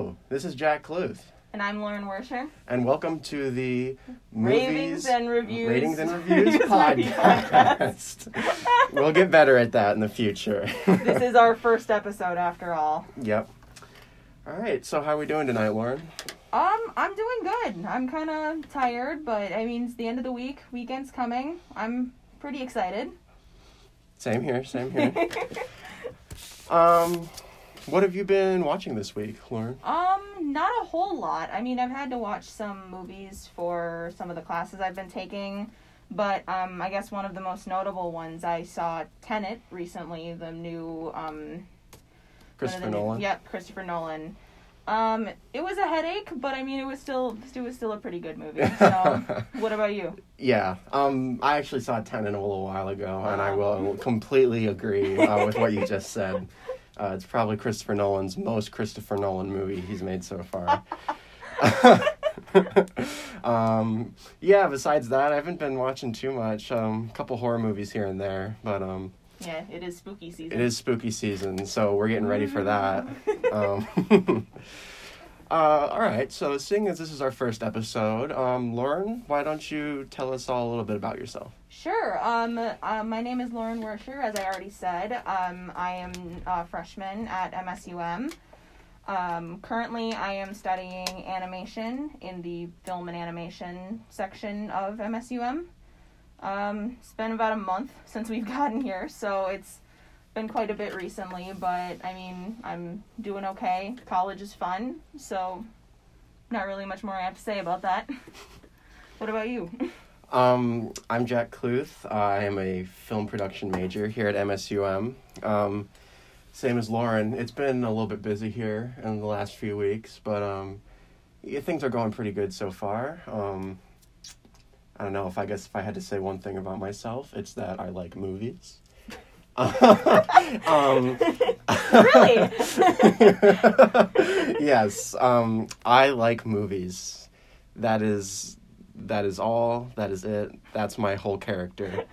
Hello, this is Jack Kluth. And I'm Lauren Worsher. And welcome to the Ratings and Reviews podcast. We'll get better at that in the future. This is our first episode after all. Yep. All right, so how are we doing tonight, Lauren? I'm doing good. I'm kind of tired, but I mean, it's the end of the week. Weekend's coming. I'm pretty excited. Same here. What have you been watching this week, Lauren? Not a whole lot. I mean, I've had to watch some movies for some of the classes I've been taking, but I guess one of the most notable ones, I saw Tenet recently, the new Christopher Nolan. It was a headache, but I mean, it was still a pretty good movie. So, what about you? Yeah, I actually saw Tenet a little while ago, and I will completely agree with what you just said. It's probably Christopher Nolan's most Christopher Nolan movie he's made so far. Yeah, besides that, I haven't been watching too much. A couple horror movies here and there, but yeah, it is spooky season. So we're getting ready for that. All right, so seeing as this is our first episode, Lauren, why don't you tell us all a little bit about yourself? Sure. My name is Lauren Worsher, as I already said. I am a freshman at MSUM. Currently, I am studying animation in the film and animation section of MSUM. It's been about a month since we've gotten here, so it's been quite a bit recently, but I mean, I'm doing okay. College is fun, so not really much more I have to say about that. What about you? I'm Jack Kluth. I am a film production major here at MSUM. Same as Lauren, it's been a little bit busy here in the last few weeks, but things are going pretty good so far. I don't know if I had to say one thing about myself, it's that I like movies. Really? Yes. I like movies. That is all. That is it. That's my whole character.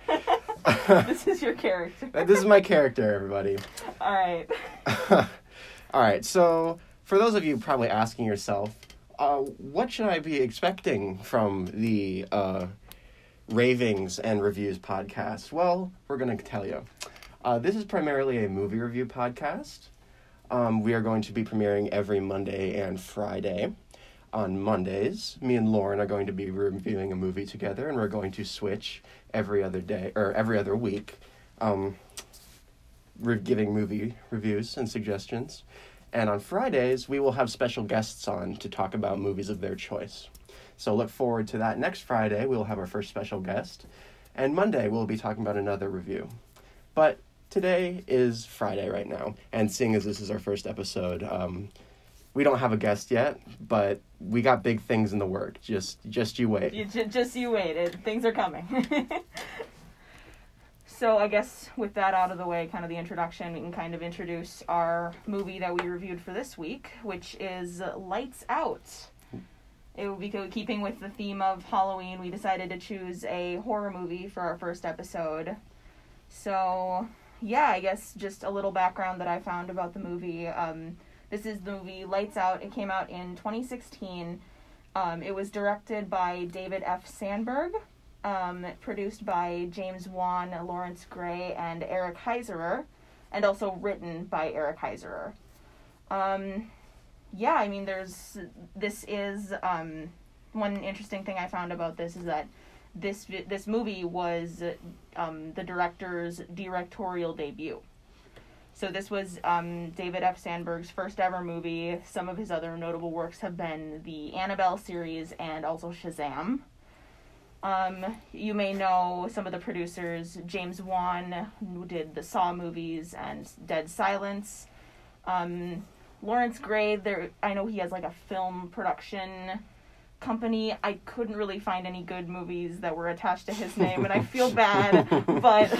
This is your character. This is my character, everybody. All right. All right. So, for those of you probably asking yourself, what should I be expecting from the Ravings and Reviews podcast? Well, we're going to tell you. This is primarily a movie review podcast. We are going to be premiering every Monday and Friday. On Mondays, me and Lauren are going to be reviewing a movie together, and we're going to switch every other week, giving movie reviews and suggestions. And on Fridays, we will have special guests on to talk about movies of their choice. So look forward to that. Next Friday, we'll have our first special guest, and Monday, we'll be talking about another review. But today is Friday right now, and seeing as this is our first episode, we don't have a guest yet, but we got big things in the work. Just you wait. Just you wait. Things are coming. So I guess with that out of the way, kind of the introduction, we can kind of introduce our movie that we reviewed for this week, which is Lights Out. It will be keeping with the theme of Halloween. We decided to choose a horror movie for our first episode. So, yeah, I guess just a little background that I found about the movie. This is the movie Lights Out. It came out in 2016. It was directed by David F. Sandberg, produced by James Wan, Lawrence Gray, and Eric Heiserer, and also written by Eric Heiserer. Yeah, I mean, one interesting thing I found about this is that this movie was the director's directorial debut. So this was David F. Sandberg's first ever movie. Some of his other notable works have been the Annabelle series and also Shazam. You may know some of the producers. James Wan, who did the Saw movies and Dead Silence. Lawrence Gray, I know he has like a film production company. I couldn't really find any good movies that were attached to his name, and I feel bad, but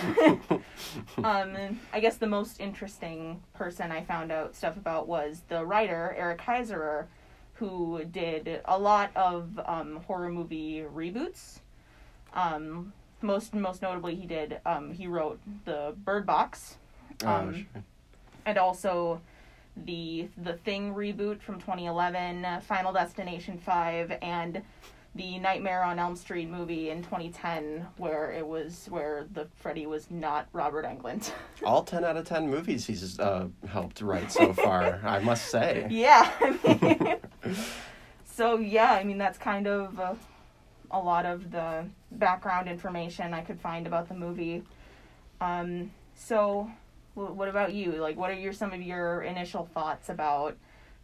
I guess the most interesting person I found out stuff about was the writer, Eric Heiserer, who did a lot of horror movie reboots. Most notably, he wrote the Bird Box, and also the Thing reboot from 2011, Final Destination 5, and the Nightmare on Elm Street movie in 2010, where the Freddy was not Robert Englund. All 10 out of 10 movies he's helped write so far, I must say. Yeah. I mean, so yeah, I mean that's kind of a lot of the background information I could find about the movie. So, what about you? Like, what are some of your initial thoughts about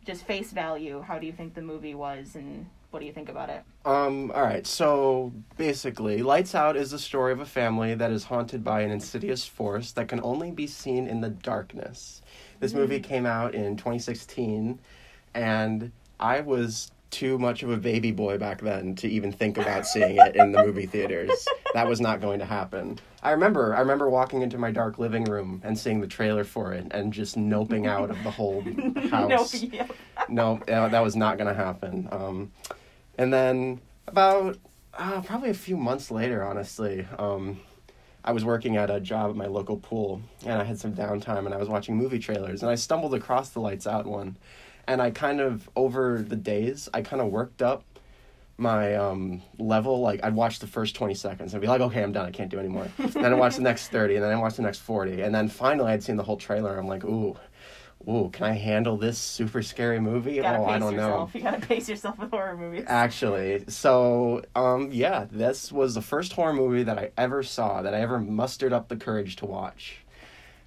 just face value? How do you think the movie was, and what do you think about it? All right. So, basically, Lights Out is the story of a family that is haunted by an insidious force that can only be seen in the darkness. This movie came out in 2016, and I was too much of a baby boy back then to even think about seeing it in the movie theaters. That was not going to happen. I remember walking into my dark living room and seeing the trailer for it and just noping out of the whole house. No, that was not going to happen. And then about probably a few months later, honestly, I was working at a job at my local pool, and I had some downtime, and I was watching movie trailers, and I stumbled across the Lights Out one. And I kind of, over the days, I kind of worked up my level. Like, I'd watch the first 20 seconds and be like, okay, I'm done. I can't do anymore. Then I'd watch the next 30, and then I'd watch the next 40. And then finally, I'd seen the whole trailer. I'm like, ooh, can I handle this super scary movie? I don't know. You gotta pace yourself with horror movies. Actually. So, yeah, this was the first horror movie that I ever saw, that I ever mustered up the courage to watch.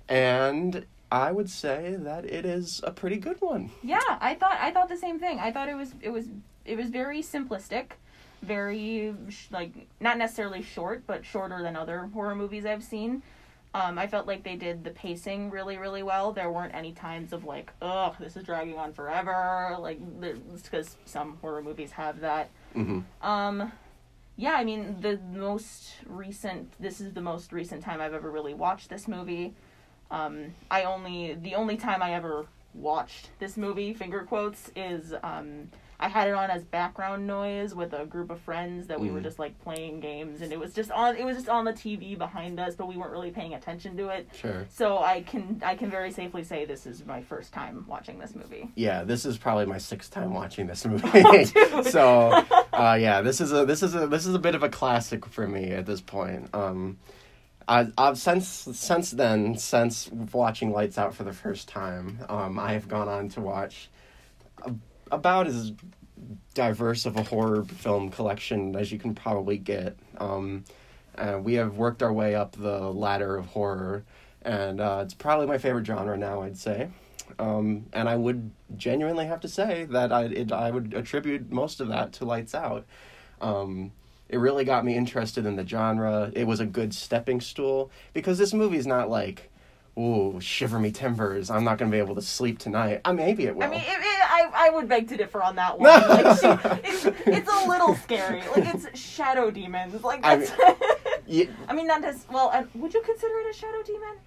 And I would say that it is a pretty good one. Yeah, I thought the same thing. I thought it was very simplistic, very like not necessarily short, but shorter than other horror movies I've seen. I felt like they did the pacing really, really well. There weren't any times of like, ugh, this is dragging on forever, like because some horror movies have that. Mm-hmm. Yeah, I mean this is the most recent time I've ever really watched this movie. The only time I ever watched this movie, finger quotes, is, I had it on as background noise with a group of friends that we were just like playing games, and it was just on the TV behind us, but we weren't really paying attention to it. Sure. So I can very safely say this is my first time watching this movie. Yeah, this is probably my sixth time watching this movie. Oh, so, yeah, this is a bit of a classic for me at this point. I've since watching Lights Out for the first time, I have gone on to watch about as diverse of a horror film collection as you can probably get. We have worked our way up the ladder of horror, and it's probably my favorite genre now, I'd say. And I would genuinely have to say that I would attribute most of that to Lights Out. It really got me interested in the genre. It was a good stepping stool, because this movie is not like, ooh, shiver me timbers, I'm not going to be able to sleep tonight. Maybe it will. I mean, I would beg to differ on that one. Like, it's a little scary. Like, it's shadow demons. Like, that's... would you consider it a shadow demon?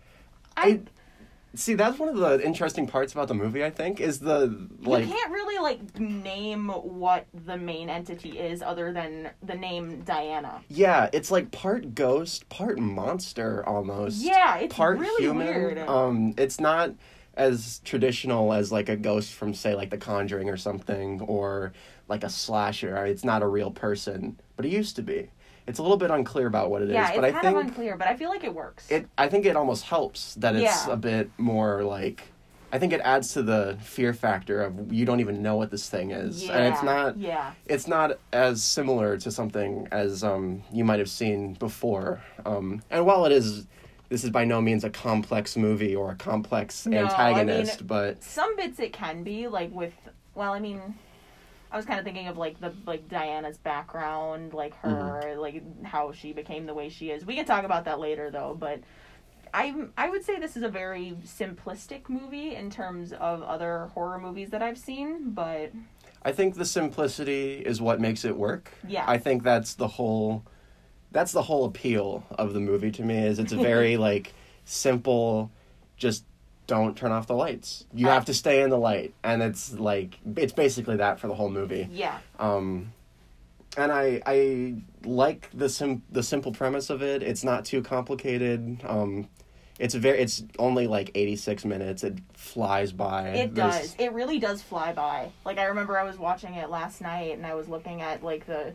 See, that's one of the interesting parts about the movie, I think, is the, like... You can't really, like, name what the main entity is other than the name Diana. Yeah, it's, like, part ghost, part monster, almost. Yeah, it's part really human. Weird. It's not as traditional as, like, a ghost from, say, like, The Conjuring or something, or, like, a slasher. It's not a real person, but it used to be. It's a little bit unclear about what it is, but I think... Yeah, it's kind of unclear, but I feel like it works. I think it almost helps that it's a bit more, like... I think it adds to the fear factor of you don't even know what this thing is. Yeah, and it's not as similar to something as you might have seen before. And while it is... This is by no means a complex movie or a complex antagonist, but... Some bits it can be, like with... Well, I mean... I was kind of thinking of, like, Diana's background, like, her, like, how she became the way she is. We can talk about that later, though, but I would say this is a very simplistic movie in terms of other horror movies that I've seen, but... I think the simplicity is what makes it work. Yeah. I think that's the whole appeal of the movie to me, is it's a very, like, simple, just... Don't turn off the lights. You have to stay in the light. And it's like, it's basically that for the whole movie. Yeah. And I like the simple premise of it. It's not too complicated. It's only like 86 minutes. It flies by. It does. It really does fly by. Like, I remember I was watching it last night and I was looking at like the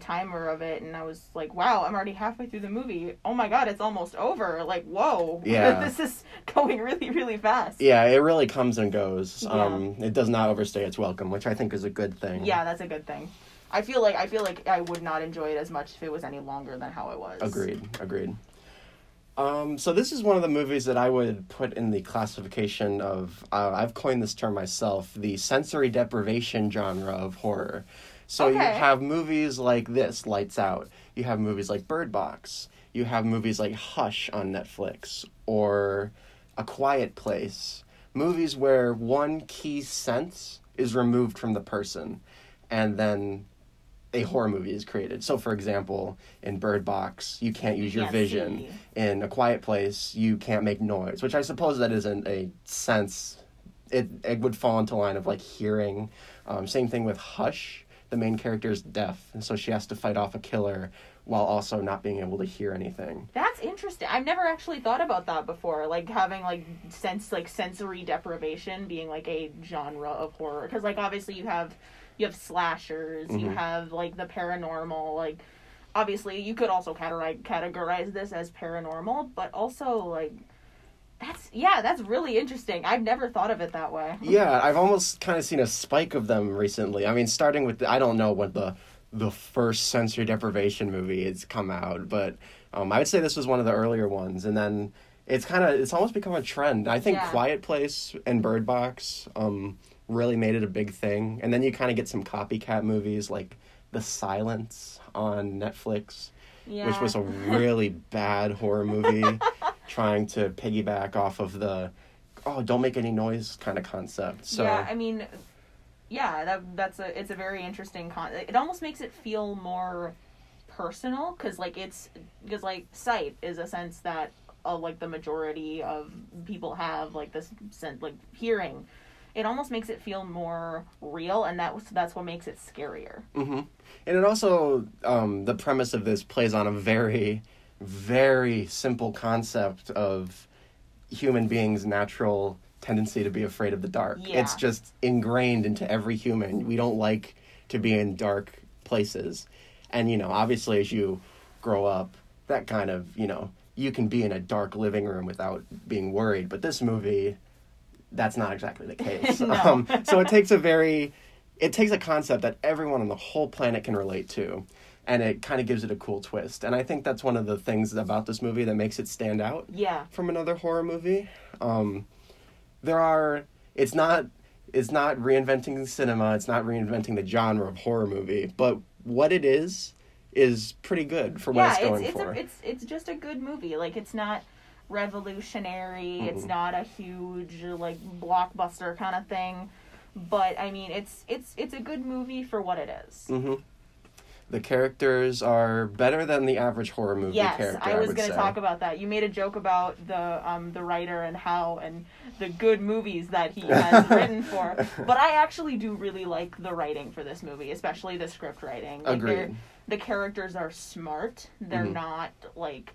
timer of it and I was like, wow, I'm already halfway through the movie. Oh my God, it's almost over. Like, whoa. Yeah. This is going really, really fast. Yeah, it really comes and goes. Yeah. It does not overstay its welcome, which I think is a good thing. Yeah, that's a good thing. I feel like I would not enjoy it as much if it was any longer than how it was. Agreed. So this is one of the movies that I would put in the classification of, I've coined this term myself, the sensory deprivation genre of horror. So you have movies like this, Lights Out. You have movies like Bird Box. You have movies like Hush on Netflix or A Quiet Place. Movies where one key sense is removed from the person and then a horror movie is created. So, for example, in Bird Box, you can't use your vision. See. In A Quiet Place, you can't make noise, which I suppose that isn't a sense. It would fall into line of, like, hearing. Same thing with Hush. The main character is deaf, and so she has to fight off a killer while also not being able to hear anything. That's interesting. I've never actually thought about that before, like having sensory deprivation being like a genre of horror. Because like obviously you have slashers, mm-hmm. you have like the paranormal. Like obviously you could also categorize this as paranormal, but also like. That's really interesting. I've never thought of it that way. Yeah, I've almost kind of seen a spike of them recently. I mean, starting with, I don't know what the first sensory deprivation movie has come out, but I would say this was one of the earlier ones. And then it's almost become a trend. I think Quiet Place and Bird Box really made it a big thing. And then you kind of get some copycat movies like The Silence on Netflix, which was a really bad horror movie. Trying to piggyback off of the, oh, don't make any noise kind of concept. So yeah, I mean, yeah, it's a very interesting concept. It almost makes it feel more personal because sight is a sense that like the majority of people have, like this sense, like hearing. It almost makes it feel more real, and that's what makes it scarier. Mm-hmm. And it also the premise of this plays on a very, very simple concept of human beings' natural tendency to be afraid of the dark. Yeah. It's just ingrained into every human. We don't like to be in dark places. And, you know, obviously as you grow up, that kind of, you know, you can be in a dark living room without being worried. But this movie, that's not exactly the case. No. So it takes a concept that everyone on the whole planet can relate to. And it kind of gives it a cool twist. And I think that's one of the things about this movie that makes it stand out from another horror movie. It's not reinventing cinema. It's not reinventing the genre of horror movie. But what it is pretty good for what it's going for. Yeah, it's just a good movie. Like, it's not revolutionary. Mm-hmm. It's not a huge, like, blockbuster kind of thing. But, I mean, it's a good movie for what it is. Mm-hmm. The characters are better than the average horror movie character. Yes, I was going to talk about that. You made a joke about the writer and how and the good movies that he has written for. But I actually do really like the writing for this movie, especially the script writing. Like, agreed. The characters are smart. They're not like,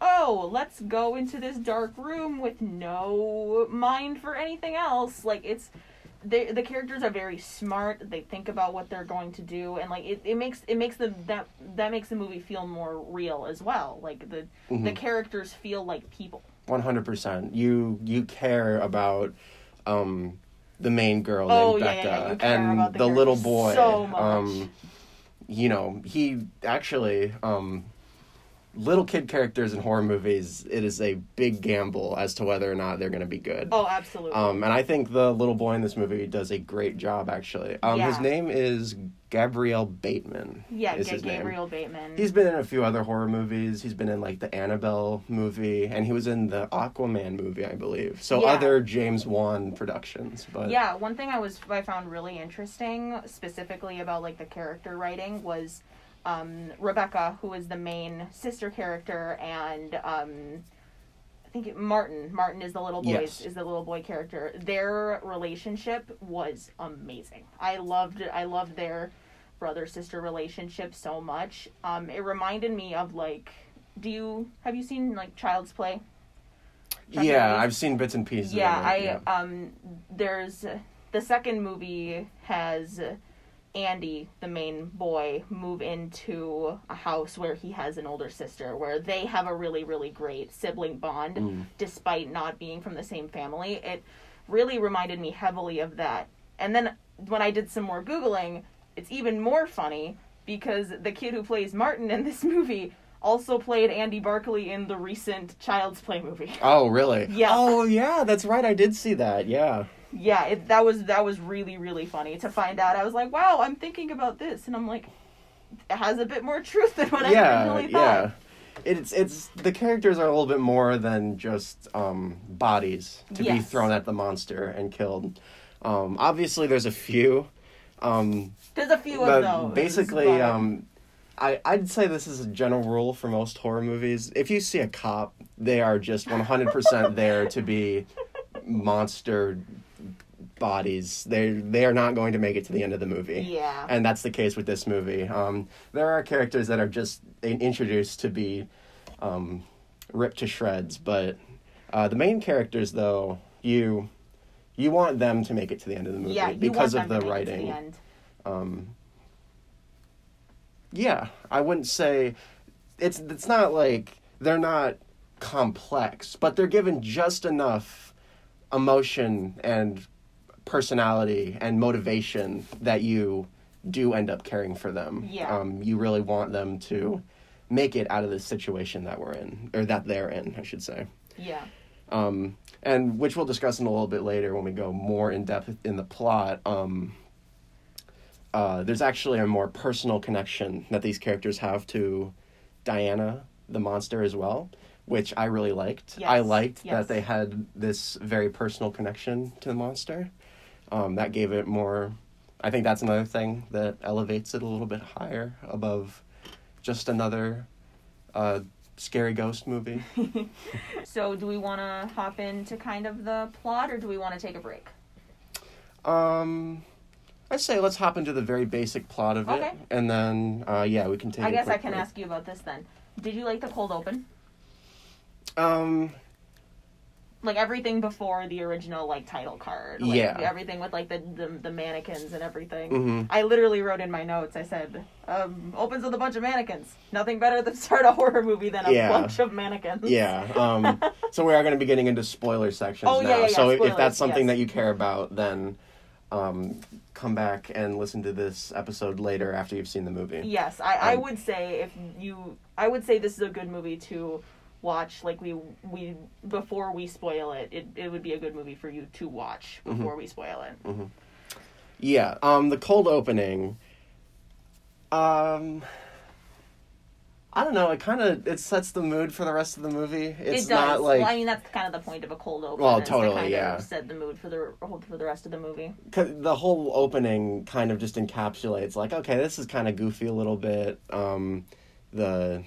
oh, let's go into this dark room with no mind for anything else. Like, it's... The characters are very smart. They think about what they're going to do, and like it makes the movie feel more real as well. Like the characters feel like people. 100%. You care about the main girl named Becca and the little boy. So much. You know, he actually little kid characters in horror movies, it is a big gamble as to whether or not they're going to be good. Oh, absolutely. And I think the little boy in this movie does a great job, actually. His name is Gabriel Bateman. Yeah, Gabriel Bateman. He's been in a few other horror movies. He's been in, like, the Annabelle movie, and he was in the Aquaman movie, I believe. So other James Wan productions. But yeah, one thing I found really interesting, specifically about, like, the character writing was... Rebecca, who is the main sister character, and I think Martin is the little boy character. Their relationship was amazing. I loved their brother-sister relationship so much. It reminded me of, like, have you seen, like, Child's Play? Yeah, I've seen bits and pieces. Yeah, there's the second movie has Andy, the main boy, move into a house where he has an older sister, where they have a really, really great sibling bond, despite not being from the same family. It really reminded me heavily of that. And then when I did some more Googling, it's even more funny because the kid who plays Martin in this movie also played Andy Barkley in the recent Child's Play movie. Oh, really? Yeah. Oh, yeah, that's right. I did see that, yeah. Yeah, that was really, really funny to find out. I was like, wow, I'm thinking about this. And I'm like, it has a bit more truth than what I originally thought. Yeah, it's the characters are a little bit more than just bodies to be thrown at the monster and killed. Obviously, there's a few. There's a few of those. Basically, I'd say this is a general rule for most horror movies. If you see a cop, they are just 100% there to be monster bodies. They are not going to make it to the end of the movie. Yeah. And that's the case with this movie. There are characters that are just introduced to be ripped to shreds, but the main characters, though, you want them to make it to the end of the movie because of the writing. Yeah, you want them to make it to the end. Yeah, I wouldn't say it's not like they're not complex, but they're given just enough emotion and personality and motivation that you do end up caring for them. Yeah. You really want them to make it out of the situation that we're in, or that they're in, I should say. Yeah. And which we'll discuss in a little bit later when we go more in depth in the plot. There's actually a more personal connection that these characters have to Diana, the monster, as well, which I really liked. Yes. I liked that they had this very personal connection to the monster. That gave it more... I think that's another thing that elevates it a little bit higher above just another scary ghost movie. So do we want to hop into kind of the plot, or do we want to take a break? I say let's hop into the very basic plot of it, and then, we can take a quick break. I guess I can ask you about this, then. Did you like the cold open? Like, everything before the original, like, title card. Like, everything with, like, the mannequins and everything. Mm-hmm. I literally wrote in my notes, I said, opens with a bunch of mannequins. Nothing better than start a horror movie than a bunch of mannequins. Yeah, so we are going to be getting into spoiler sections now. So spoilers, if that's something that you care about, then... come back and listen to this episode later after you've seen the movie. Yes, I would say I would say this is a good movie to watch. Like we before we spoil it, it would be a good movie for you to watch before we spoil it. Mm-hmm. Yeah. The cold opening. I don't know, it sets the mood for the rest of the movie. It does. Not like... Well, I mean, that's kind of the point of a cold open. Well, totally, to set the mood for the rest of the movie. The whole opening kind of just encapsulates, like, okay, this is kind of goofy a little bit. But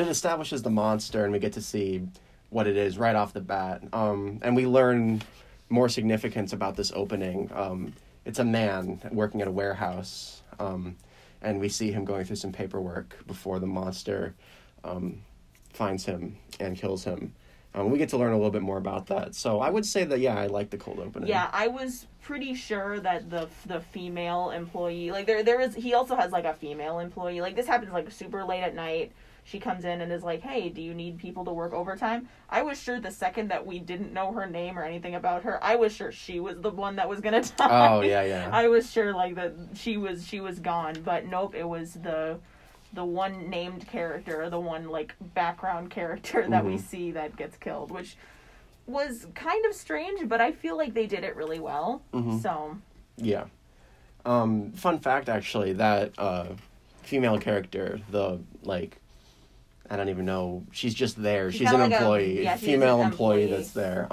it establishes the monster, and we get to see what it is right off the bat. And we learn more significance about this opening. It's a man working at a warehouse, and we see him going through some paperwork before the monster finds him and kills him. We get to learn a little bit more about that. So I would say that, I like the cold opening. Yeah, I was pretty sure that the female employee... Like, he also has, like, a female employee. Like, this happens, like, super late at night. She comes in and is like, hey, do you need people to work overtime? I was sure the second that we didn't know her name or anything about her, I was sure she was the one that was going to die. Oh, yeah. I was sure, like, that she was gone. But nope, it was the one named character, the one, like, background character that we see that gets killed, which was kind of strange, but I feel like they did it really well. Mm-hmm. So. Yeah. Fun fact, actually, that female character, the, like... I don't even know. She's just there. She's an employee. Female employee that's there.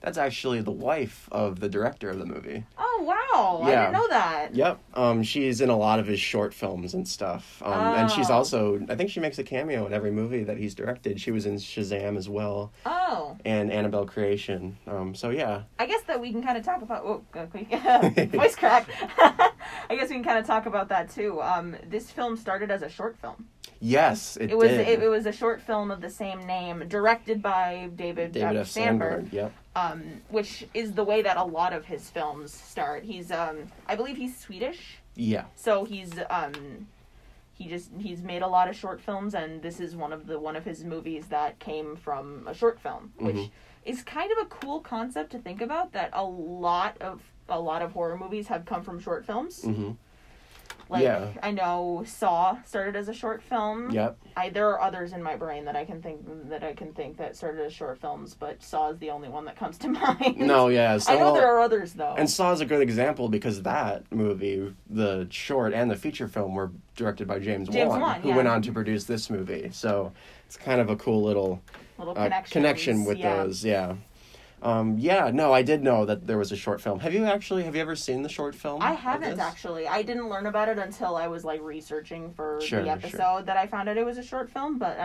That's actually the wife of the director of the movie. Oh, wow. Yeah. I didn't know that. Yep. She's in a lot of his short films and stuff. And she's also, I think she makes a cameo in every movie that he's directed. She was in Shazam as well. Oh. And Annabelle Creation. So, yeah. I guess that we can kind of talk about... voice crack. I guess we can kind of talk about that, too. This film started as a short film. Yes, it was a short film of the same name, directed by David F. Sandberg. Yep. Which is the way that a lot of his films start. He's, I believe he's Swedish. Yeah. So he's made a lot of short films, and this is one of his movies that came from a short film, which is kind of a cool concept to think about. That a lot of horror movies have come from short films. Mm-hmm. Like, yeah. I know Saw started as a short film. Yep. There are others in my brain that I can think that started as short films, but Saw is the only one that comes to mind. No, yeah. So, I know there are others, though. And Saw is a good example because that movie, the short and the feature film, were directed by James Wan, who went on to produce this movie. So it's kind of a cool little connection with those, yeah. I did know that there was a short film. Have you ever seen the short film? I haven't, actually. I didn't learn about it until I was, researching for the episode that I found out it was a short film. But,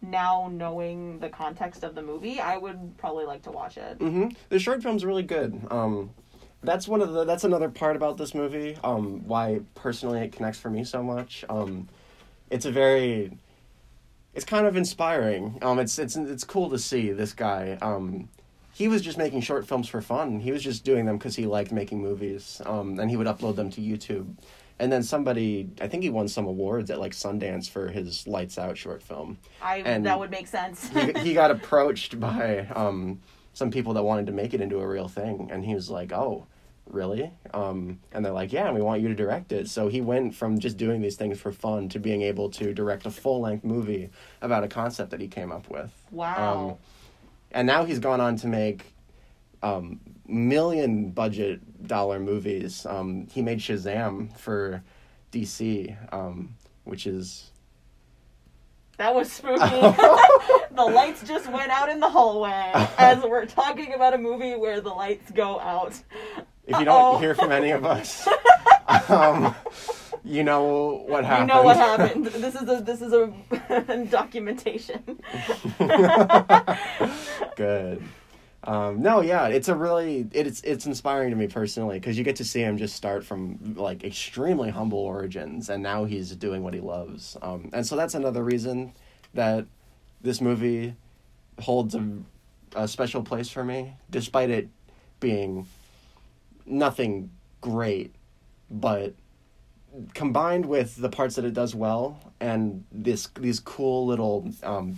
now knowing the context of the movie, I would probably like to watch it. Mm-hmm. The short film's really good. That's another part about this movie, why, personally, it connects for me so much. It's kind of inspiring. It's cool to see this guy, he was just making short films for fun. He was just doing them because he liked making movies. And he would upload them to YouTube. And then somebody, I think he won some awards at Sundance for his Lights Out short film. That would make sense. he got approached by some people that wanted to make it into a real thing. And he was like, oh, really? And they're like, yeah, we want you to direct it. So he went from just doing these things for fun to being able to direct a full-length movie about a concept that he came up with. Wow. And now he's gone on to make million-budget-dollar movies. He made Shazam for DC, which is... That was spooky. The lights just went out in the hallway as we're talking about a movie where the lights go out. If you don't hear from any of us, you know what happened. You know what happened. This is a documentation. Good. It's inspiring to me personally because you get to see him just start from extremely humble origins, and now he's doing what he loves. And so that's another reason that this movie holds a special place for me, despite it being nothing great, but combined with the parts that it does well and these cool little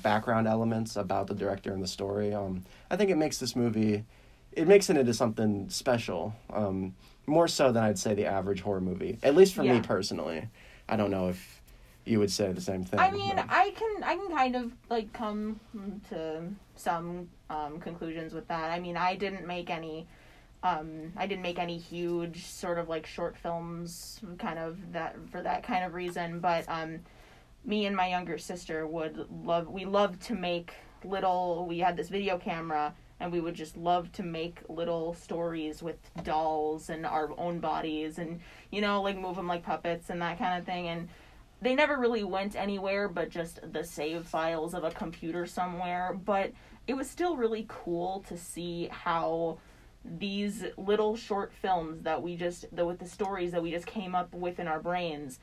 background elements about the director and the story, I think it makes it into something special, more so than I'd say the average horror movie, at least for me personally. I don't know if you would say the same thing. I can kind of come to some conclusions with that. I didn't make any huge sort of short films kind of that for that kind of reason, but me and my younger sister loved to make we had this video camera and we would just love to make little stories with dolls and our own bodies and move them like puppets and that kind of thing, and they never really went anywhere but just the save files of a computer somewhere. But it was still really cool to see how these little short films that we with the stories that we just came up with in our brains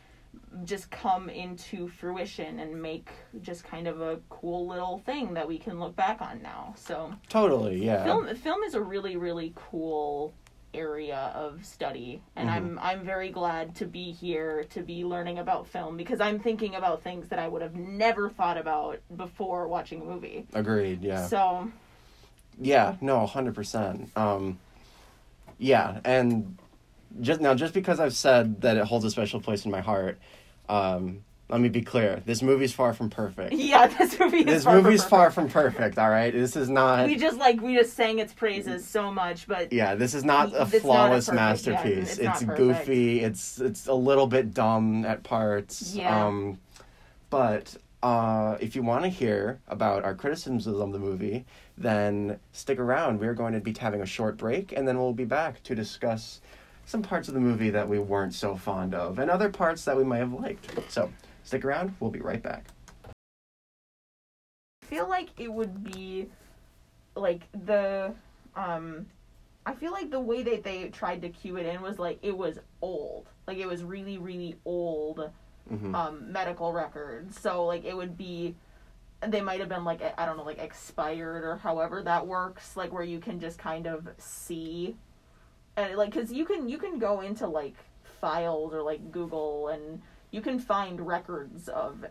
just come into fruition and make just kind of a cool little thing that we can look back on now. So totally, yeah. Film is a really, really cool area of study, and I'm very glad to be here to be learning about film because I'm thinking about things that I would have never thought about before watching a movie. Agreed, yeah. So yeah, no, 100%. And just because I've said that it holds a special place in my heart, let me be clear. This movie's far from perfect. Yeah, this movie's far from perfect, all right? This is not... We just sang its praises so much, but... Yeah, this is not a flawless masterpiece. Yeah, it's goofy. It's a little bit dumb at parts. Yeah. But if you want to hear about our criticisms of the movie, then stick around. We're going to be having a short break, and then we'll be back to discuss some parts of the movie that we weren't so fond of and other parts that we might have liked. So stick around. We'll be right back. I feel like the way that they tried to cue it in was it was old. It was really, really old mm-hmm. Medical records. So, like, it would be, they might have been, like, I don't know, like, expired or however that works, like, where you can just kind of see, and, like, because you can go into, like, files or, like, Google, and you can find records of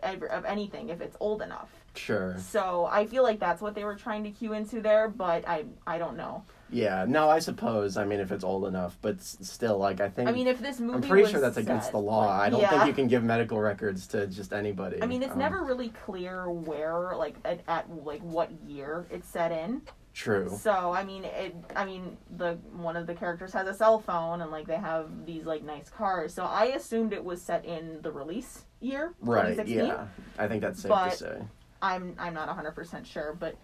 anything if it's old enough. Sure. So I feel like that's what they were trying to cue into there, but I don't know. Yeah, no, I suppose. I mean, if it's old enough, but still, like, I think... I mean, if this movie was I'm pretty sure that's against the law. Like, I don't think you can give medical records to just anybody. I mean, it's never really clear where, like, at what year it's set in. True. So, I mean, one of the characters has a cell phone, and, like, they have these, like, nice cars. So I assumed it was set in the release year, 2016. Right, yeah. I think that's safe to say. I'm not 100% sure, but...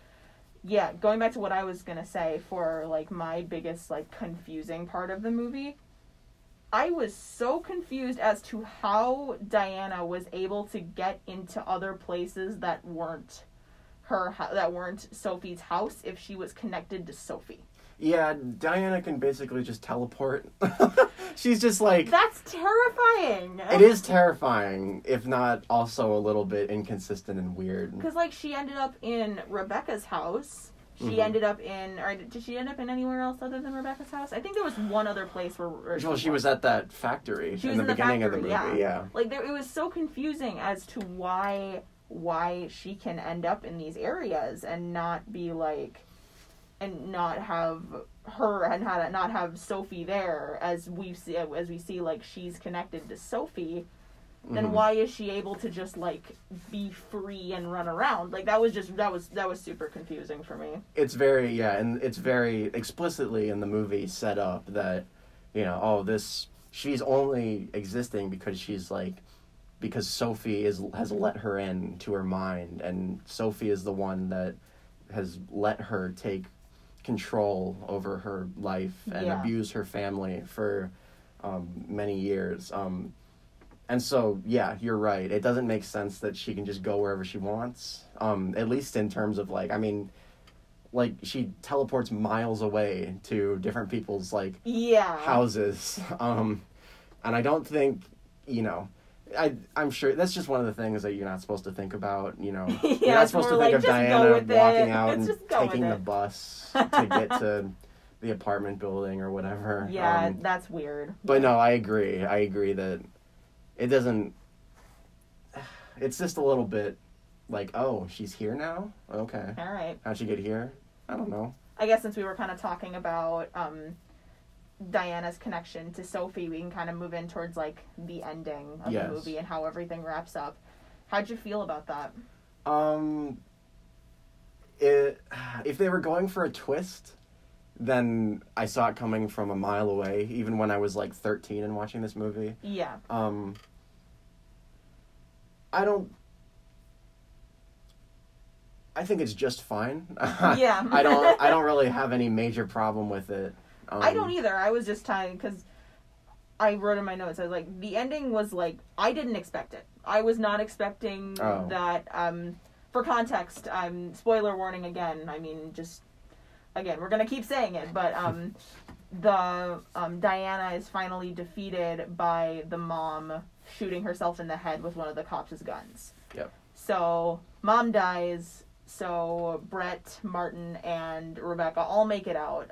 Yeah, going back to what I was going to say for, like, my biggest, like, confusing part of the movie, I was so confused as to how Diana was able to get into other places that weren't Sophie's house if she was connected to Sophie. Yeah, Diana can basically just teleport. She's just like... That's terrifying! It is terrifying, if not also a little bit inconsistent and weird. Because, like, she ended up in Rebecca's house. She ended up in... Or did she end up in anywhere else other than Rebecca's house? I think there was one other place where she was at that factory in the beginning of the movie, yeah. Like, it was so confusing as to why she can end up in these areas and not be, like... and not have her and not have Sophie there, as we see like she's connected to Sophie, then why is she able to just, like, be free and run around? Like, that was super confusing for me. It's very and it's very explicitly in the movie set up that, you know, she's only existing because Sophie has let her in to her mind, and Sophie is the one that has let her take control over her life and abuse her family for many years. And so, yeah, you're right. It doesn't make sense that she can just go wherever she wants, at least in terms of, like, I mean, like, she teleports miles away to different people's, like, houses. And I don't think, you know... I'm sure that's just one of the things that you're not supposed to think about, you know. You're not supposed to think of Diana walking out and taking the bus to get to the apartment building or whatever. Yeah, that's weird. But no, I agree that it doesn't... It's just a little bit like, oh, she's here now? Okay. All right. How'd she get here? I don't know. I guess since we were kind of talking about... Diana's connection to Sophie, we can kind of move in towards, like, the ending of the movie and how everything wraps up. How'd you feel about that? If they were going for a twist, then I saw it coming from a mile away, even when I was, like, 13 and watching this movie. Yeah. I think it's just fine. Yeah. I don't really have any major problem with it. I don't either. I was just tying, because I wrote in my notes, I was like, the ending was like, I didn't expect it. I was not expecting that. For context, spoiler warning again. I mean, just, again, we're going to keep saying it, but Diana is finally defeated by the mom shooting herself in the head with one of the cops' guns. Yep. So, mom dies... So Brett, Martin, and Rebecca all make it out,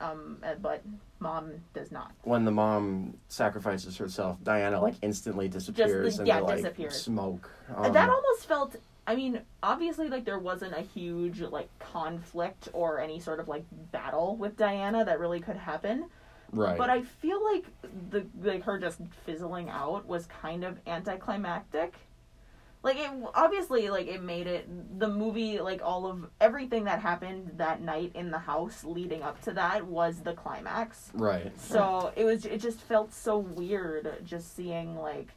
but mom does not. When the mom sacrifices herself, Diana, like, instantly disappears disappears. Smoke. That almost felt... I mean, obviously, like, there wasn't a huge, like, conflict or any sort of, like, battle with Diana that really could happen. Right. But I feel like her just fizzling out was kind of anticlimactic. Like, it obviously, like, it made it, the movie, like, all of everything that happened that night in the house leading up to that was the climax. Right. So it just felt so weird just seeing, like,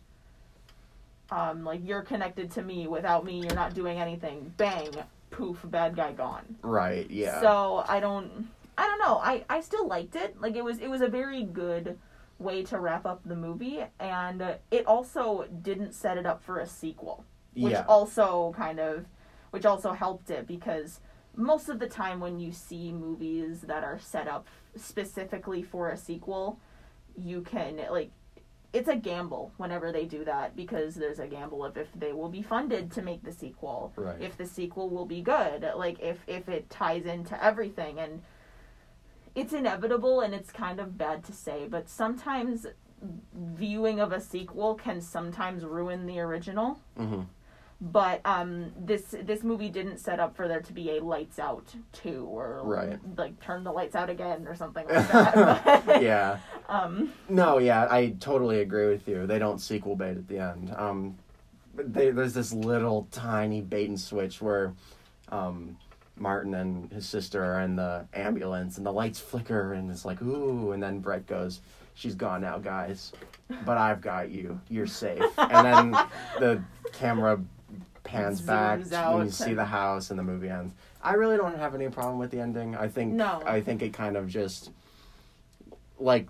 you're connected to me, without me you're not doing anything. Bang, poof, bad guy gone. Right, yeah. So I don't know. I still liked it. Like, it was a very good way to wrap up the movie, and it also didn't set it up for a sequel. Which also helped it, because most of the time when you see movies that are set up specifically for a sequel, you can, like, it's a gamble whenever they do that, because there's a gamble of if they will be funded to make the sequel, right. If the sequel will be good, like if it ties into everything. And it's inevitable, and it's kind of bad to say, but sometimes viewing of a sequel can sometimes ruin the original. Mm-hmm. But this movie didn't set up for there to be a Lights Out 2 or right. like turn the lights out again or something like that. But, yeah. No, yeah, I totally agree with you. They don't sequel bait at the end. There's this little tiny bait and switch where Martin and his sister are in the ambulance and the lights flicker and it's like, ooh, and then Brett goes, "She's gone now, guys, but I've got you. You're safe." And then the camera pans back and you see the house and the movie ends. I really don't have any problem with the ending. I think it kind of just like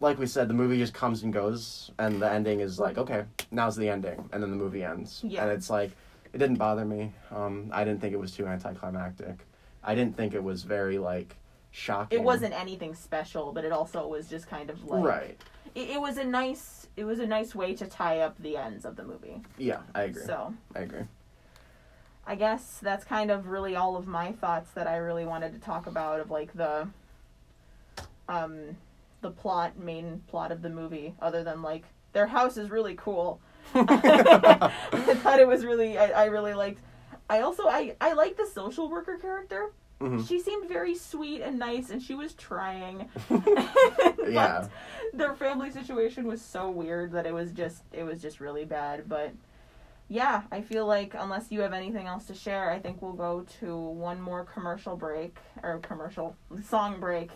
we said, the movie just comes and goes, and the ending is like, okay, now's the ending, and then the movie ends. Yeah. And it's like, it didn't bother me. I didn't think it was too anticlimactic. I didn't think it was very shocking. It wasn't anything special, but it also was just kind of like right. It was a nice way to tie up the ends of the movie. Yeah, I agree. So I agree. I guess that's kind of really all of my thoughts that I really wanted to talk about of the main plot of the movie, other than their house is really cool. I thought it was really I liked the social worker character. Mm-hmm. She seemed very sweet and nice, and she was trying. Yeah. Their family situation was so weird that it was just really bad. But yeah, I feel like unless you have anything else to share, I think we'll go to one more commercial song break,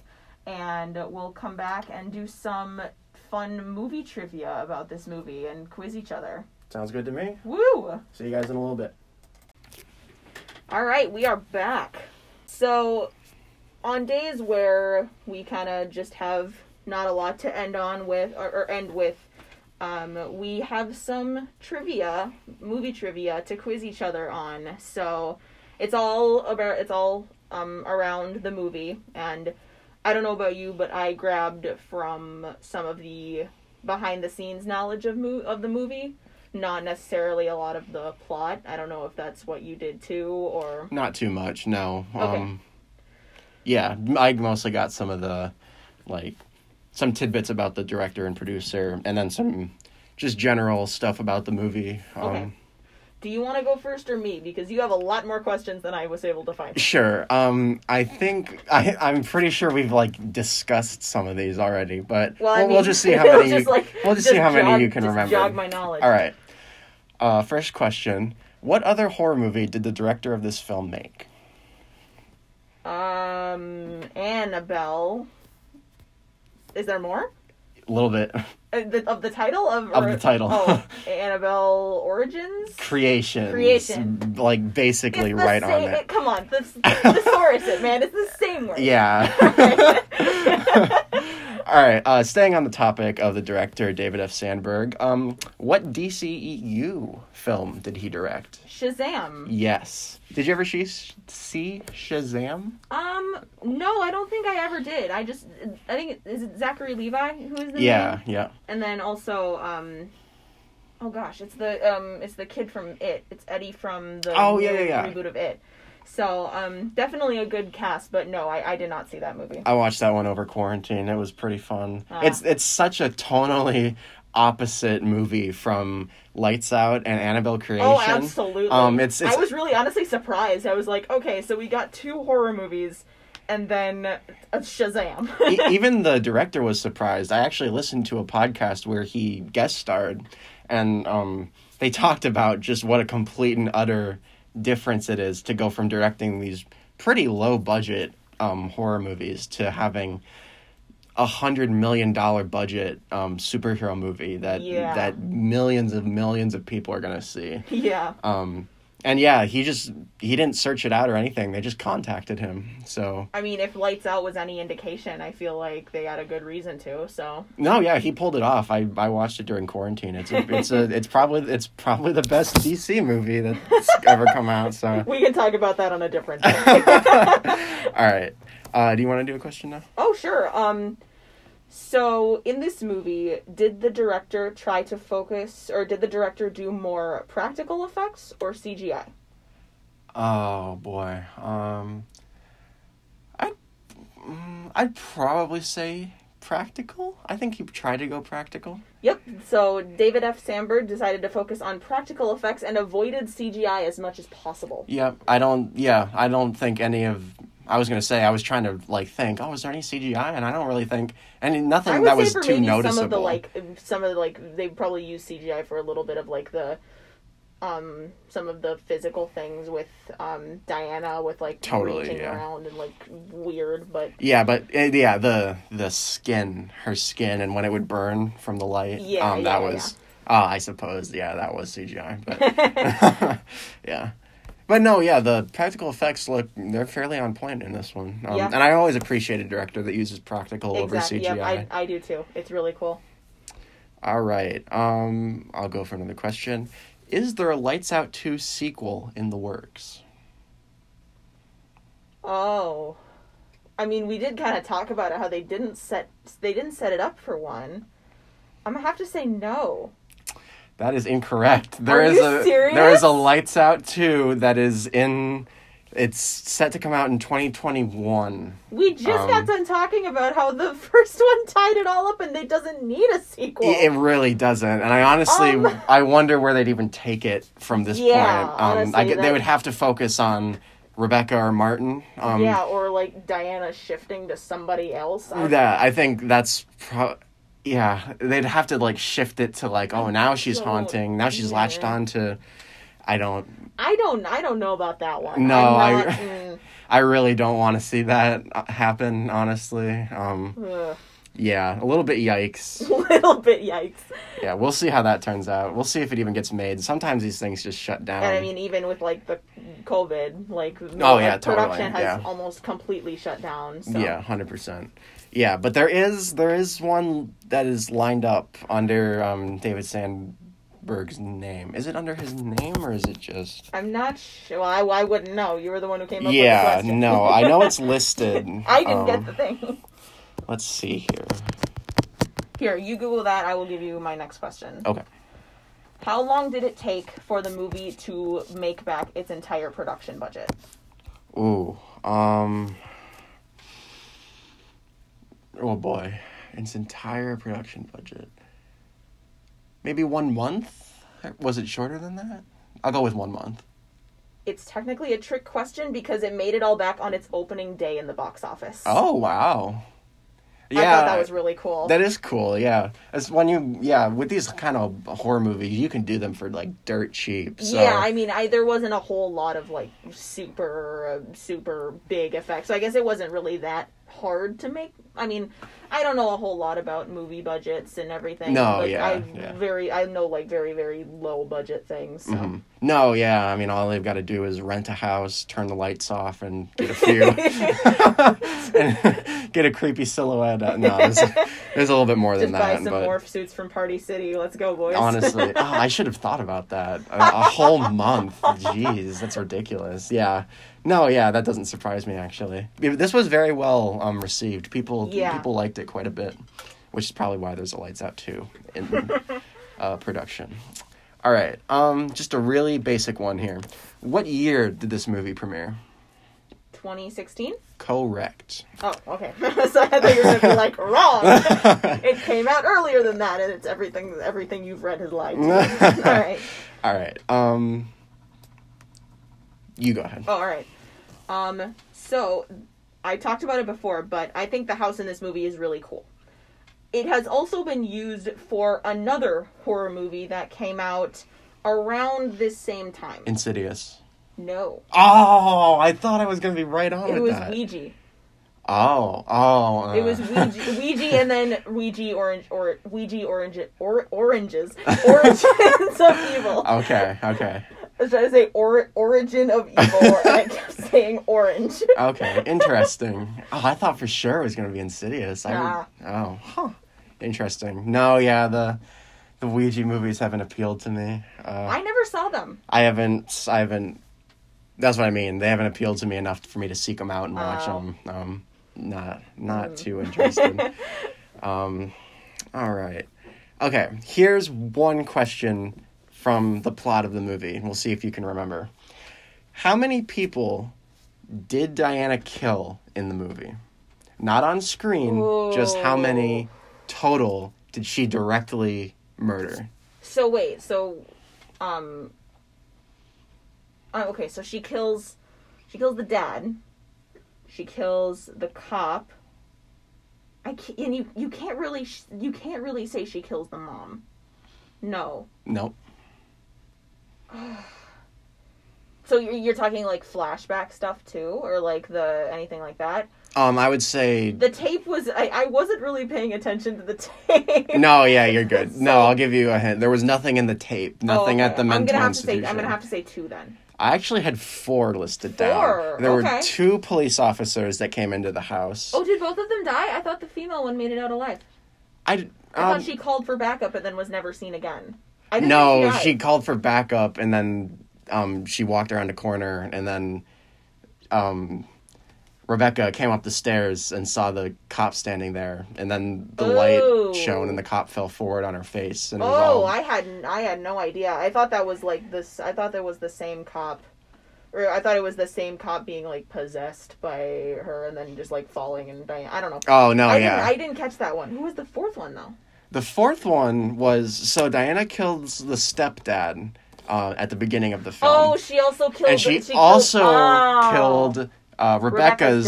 and we'll come back and do some fun movie trivia about this movie and quiz each other. Sounds good to me. Woo! See you guys in a little bit. All right, we are back. So, on days where we kind of just have not a lot to end with, we have some trivia, movie trivia, to quiz each other on. So, it's all around the movie, and I don't know about you, but I grabbed from some of the behind-the-scenes knowledge of the movie. Not necessarily a lot of the plot. I don't know if that's what you did too, or... Not too much, no. Okay. Yeah, I mostly got some of the, some tidbits about the director and producer, and then some just general stuff about the movie. Okay. Do you want to go first or me? Because you have a lot more questions than I was able to find. Sure. I think... I'm pretty sure we've, discussed some of these already, but... Well, we'll just see how many you can remember. Jog my knowledge. All right. First question. What other horror movie did the director of this film make? Annabelle. Is there more? A little bit. Of the title? Of the title. Oh, Annabelle Origins? Creation. Basically it's right on it. Come on, thesaurus it, man. It's the same word. Yeah. All right, staying on the topic of the director, David F. Sandberg, what DCEU film did he direct? Shazam. Yes. Did you ever see Shazam? No, I don't think I ever did. Is it Zachary Levi who is the name? Yeah. And then also, it's the kid from It. It's Eddie from the reboot of It. So, definitely a good cast, but no, I did not see that movie. I watched that one over quarantine. It was pretty fun. It's such a tonally opposite movie from Lights Out and Annabelle Creation. Oh, absolutely. I was really honestly surprised. I was like, okay, so we got two horror movies and then a Shazam. Even the director was surprised. I actually listened to a podcast where he guest starred, and they talked about just what a complete and utter difference it is to go from directing these pretty low budget horror movies to having $100 million budget superhero movie that millions of people are gonna see. Yeah. And yeah, he didn't search it out or anything. They just contacted him. So I mean, if Lights Out was any indication, I feel like they had a good reason to. So no, yeah, he pulled it off. I watched it during quarantine. It's probably the best DC movie that's ever come out. So we can talk about that on a different day. All right. Do you want to do a question now? Oh sure. So, in this movie, did the director try to focus, or did the director do more practical effects or CGI? Oh, boy. I'd probably say practical. I think he tried to go practical. Yep. So, David F. Sandberg decided to focus on practical effects and avoided CGI as much as possible. Yep. I don't think any of... I was going to say, I was trying to, like, think, oh, is there any CGI? And I don't really think... And nothing that was too noticeable. Some of the, like... They probably used CGI for a little bit of, like, the... some of the physical things with Diana, with, like, totally, reaching around and, like, weird, but... Yeah, but, yeah, the skin, her skin, and when it would burn from the light. Yeah, that was... Yeah. I suppose, yeah, that was CGI, but... yeah. But no, yeah, the practical effects they're fairly on point in this one. And I always appreciate a director that uses practical over CGI. Yeah, I do too. It's really cool. All right. I'll go for another question. Is there a Lights Out 2 sequel in the works? Oh. I mean, we did kind of talk about it, how they didn't set it up for one. I'm going to have to say no. That is incorrect. There is a Lights Out 2 that is it's set to come out in 2021. We just got done talking about how the first one tied it all up and it doesn't need a sequel. It really doesn't. And I honestly, I wonder where they'd even take it from this point. Honestly, they would have to focus on Rebecca or Martin. Or like Diana shifting to somebody else. I think that's probably... Yeah, they'd have to, like, shift it to, like, oh, now she's haunting. Now she's latched on to... I don't know about that one. No, I really don't want to see that happen, honestly. Yeah, a little bit yikes. Yeah, we'll see how that turns out. We'll see if it even gets made. Sometimes these things just shut down. And I mean, even with, like, the COVID, like... Production has almost completely shut down, so... Yeah, 100%. Yeah, but there is one that is lined up under David Sandberg's name. Is it under his name or is it just... I'm not sure. Well, I wouldn't know. You were the one who came up with the question. Yeah, no. I know it's listed. I didn't get the thing. Let's see here. Here, you Google that. I will give you my next question. Okay. How long did it take for the movie to make back its entire production budget? Ooh, Oh boy, its entire production budget. Maybe 1 month? Was it shorter than that? I'll go with 1 month. It's technically a trick question because it made it all back on its opening day in the box office. Oh, wow. Yeah, I thought that was really cool. That is cool, yeah. It's when with these kind of horror movies, you can do them for, like, dirt cheap. So. Yeah, I mean, there wasn't a whole lot of, like, super, super big effects. So I guess it wasn't really that hard to make. I mean, I don't know a whole lot about movie budgets and everything. No, like, I know, like, very, very low budget things. So. Mm-hmm. No, yeah, I mean, all they've got to do is rent a house, turn the lights off, and get a few. and get a creepy silhouette. No, there's a little bit more than that. Just buy some morph suits from Party City. Let's go, boys. Honestly, I should have thought about that. A whole month. Jeez, that's ridiculous. Yeah. No, yeah, that doesn't surprise me, actually. This was very well received. People liked it quite a bit, which is probably why there's a Lights Out 2 in production. All right, just a really basic one here. What year did this movie premiere? 2016? Correct. Oh, okay. So I thought you were going to be like, wrong. It came out earlier than that, and it's everything you've read has lied to you. All right. You go ahead. Oh, all right. So, I talked about it before, but I think the house in this movie is really cool. It has also been used for another horror movie that came out around this same time. Insidious. No. Oh, I thought I was going to be right on with that. It was Ouija. Oh. It was Ouija, and then Origins of Evil. Okay. I was trying to say Origin of Evil, and I kept saying orange. Okay, interesting. Oh, I thought for sure it was going to be Insidious. Interesting. No, yeah, the Ouija movies haven't appealed to me. I never saw them. I haven't. That's what I mean. They haven't appealed to me enough for me to seek them out and watch them. Not too interested. All right. Okay, here's one question from the plot of the movie, and we'll see if you can remember. How many people did Diana kill in the movie? Not on screen, Ooh. Just how many total did she directly murder? So wait, so okay, so she kills the dad. She kills the cop. You can't really say she kills the mom. No. Nope. So you're talking like flashback stuff too, or like anything like that? I would say the tape was. I wasn't really paying attention to the tape. No, yeah, you're good. So, no, I'll give you a hint. There was nothing in the tape. Nothing at the mental institution. I'm gonna have to say two then. I actually had four listed down. There were two police officers that came into the house. Oh, did both of them die? I thought the female one made it out alive. I thought she called for backup and then was never seen again. No, she called for backup and then she walked around a corner and then Rebecca came up the stairs and saw the cop standing there, and then the light shone and the cop fell forward on her face. And I had no idea. I thought that was like this. I thought that was the same cop, or I thought it was the same cop being like possessed by her and then just like falling and dying. I don't know. Oh no, I didn't catch that one. Who was the fourth one though? The fourth one was Diana kills the stepdad at the beginning of the film. Oh, she also killed. And she also killed Rebecca's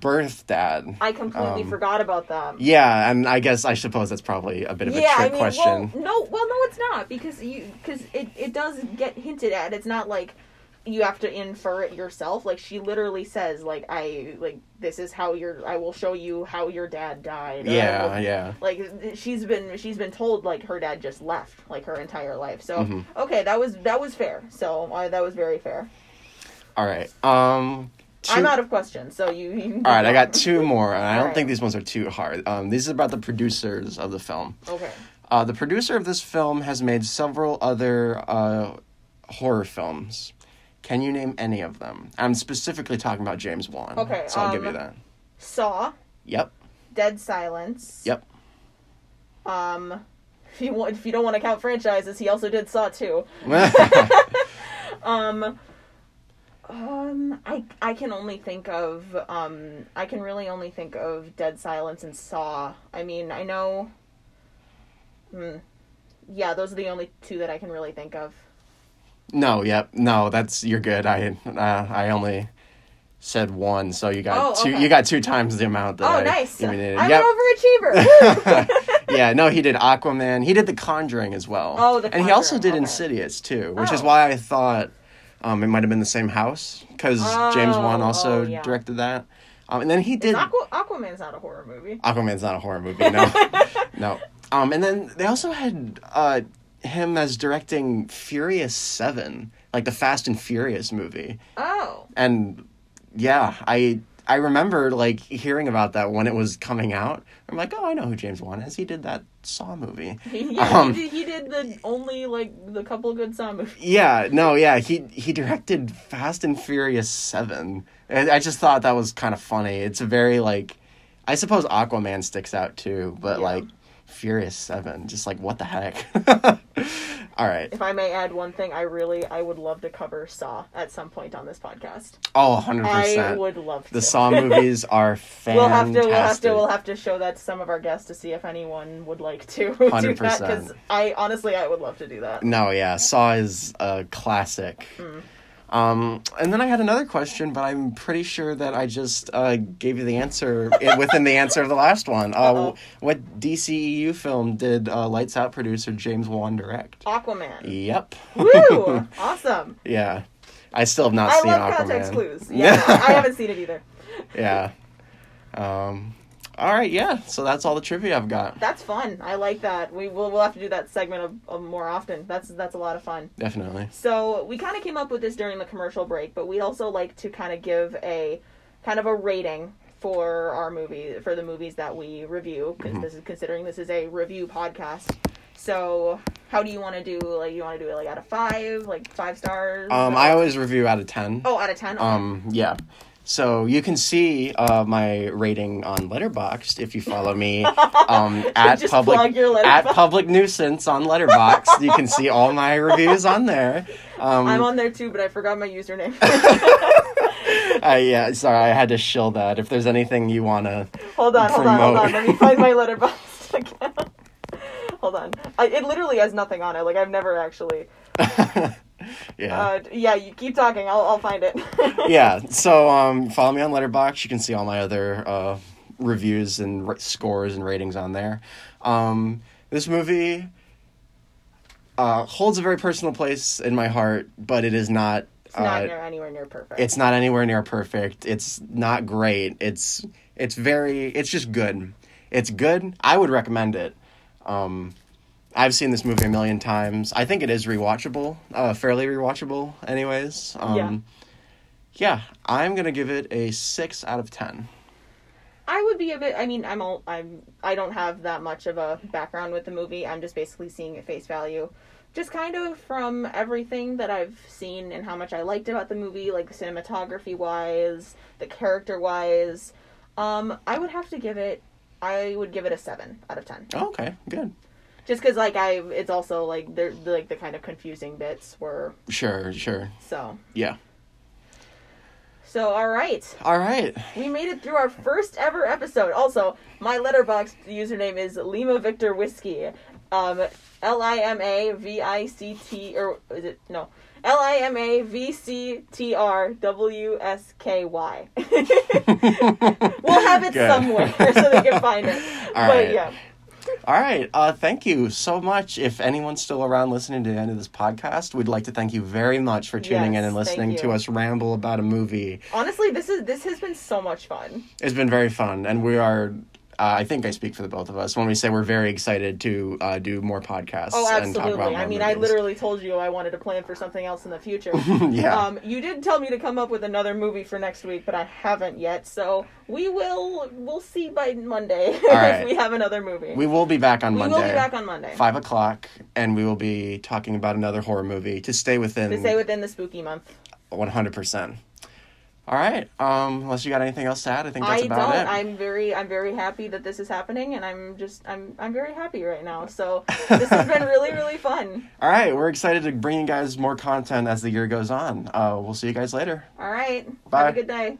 birth dad. I completely forgot about that. Yeah, and I suppose that's probably a bit of a trick question. Well, no, it's not because it does get hinted at. It's not like you have to infer it yourself. Like she literally says, this is how I will show you how your dad died. Yeah. Like she's been told like her dad just left like her entire life. So okay, that was fair. So that was very fair. All right. I'm out of questions, so you All right, I got two more, and I don't think these ones are too hard. These are about the producers of the film. Okay. The producer of this film has made several other horror films. Can you name any of them? I'm specifically talking about James Wan. Okay. So I'll give you that. Saw. Yep. Dead Silence. Yep. If you don't want to count franchises, he also did Saw 2. I can really only think of Dead Silence and Saw. I mean, I know, yeah, those are the only two that I can really think of. No, yep, no, you're good. I only said one, so you got two. You got two times the amount that I nice. Eliminated. I'm an overachiever. Yeah, no, he did Aquaman. He did The Conjuring as well. Oh, The Conjuring. And he also did Insidious too, which is why I thought. It might have been the same house, because James Wan also directed that. And then he did... Aquaman's not a horror movie. Aquaman's not a horror movie, no. No. And then they also had him as directing Furious 7, like the Fast and Furious movie. Oh. And, yeah, I remember, like, hearing about that when it was coming out. I'm like, I know who James Wan is. He did that Saw movie. Yeah, he did the only, like, the couple good Saw movies. Yeah, no, yeah. He directed Fast and Furious 7. And I just thought that was kind of funny. It's a very, like... I suppose Aquaman sticks out, too. But, like, Furious 7. Just, like, what the heck? All right. If I may add one thing, I would love to cover Saw at some point on this podcast. Oh, 100%. I would love to. The Saw movies are fantastic. We'll have to show that to some of our guests to see if anyone would like to 100%. Do that, because I would love to do that. No, yeah, Saw is a classic. Mm. And then I had another question, but I'm pretty sure that I just gave you the answer within the answer of the last one. What DCEU film did Lights Out producer James Wan direct? Aquaman. Yep. Woo! Awesome. Yeah. I still have not seen Aquaman. I love context clues. Yeah, I haven't seen it either. Yeah. All right, yeah. So that's all the trivia I've got. That's fun. I like that. We'll have to do that segment of more often. That's a lot of fun. Definitely. So we kind of came up with this during the commercial break, but we'd also like to kind of give a kind of a rating for our movie, for the movies that we review, because this is a review podcast. So how do you want to do? Like, you want to do it like out of 5, like 5 stars? I always review out of 10. Oh, out of 10. Yeah. So you can see my rating on Letterboxd if you follow me at Public Nuisance on Letterboxd. You can see all my reviews on there. I'm on there too, but I forgot my username. Yeah, sorry, I had to shill that. If there's anything you want to promote. Let me find my Letterboxd account. Hold on. It literally has nothing on it. Like, I've never actually... Yeah. Yeah, you keep talking. I'll find it. Yeah, so follow me on Letterboxd. You can see all my other reviews and scores and ratings on there. This movie holds a very personal place in my heart, but it is not... It's not anywhere near perfect. It's not anywhere near perfect. It's not great. It's just good. It's good. I would recommend it. I've seen this movie a million times. I think it is rewatchable, fairly rewatchable anyways. Yeah, I'm going to give it a 6 out of 10. I would be a bit, I don't have that much of a background with the movie. I'm just basically seeing it face value. Just kind of from everything that I've seen and how much I liked about the movie, like cinematography-wise, the character-wise, I would give it a 7 out of 10. Oh, okay, good. Just because, it's also, the kind of confusing bits were... Sure. So. Yeah. So, all right. We made it through our first ever episode. Also, my Letterboxd username is Lima Victor Whiskey. L-I-M-A-V-I-C-T... Or, is it... No. L-I-M-A-V-C-T-R-W-S-K-Y. We'll have it somewhere so they can find it. All right. All right. Thank you so much. If anyone's still around listening to the end of this podcast, we'd like to thank you very much for tuning in and listening to us ramble about a movie. Honestly, this has been so much fun. It's been very fun. And we are, I think I speak for the both of us when we say we're very excited to do more podcasts. Oh, absolutely. And talk about movies. I literally told you I wanted to plan for something else in the future. Yeah. You did tell me to come up with another movie for next week, but I haven't yet. So we'll see by Monday if we have another movie. We will be back on Monday. 5:00, and we will be talking about another horror movie to stay within the spooky month. 100%. All right. Unless you got anything else to add, I think that's about it. I don't. I'm very happy that this is happening, and I'm very happy right now. So this has been really, really fun. All right. We're excited to bring you guys more content as the year goes on. We'll see you guys later. All right. Bye. Have a good day.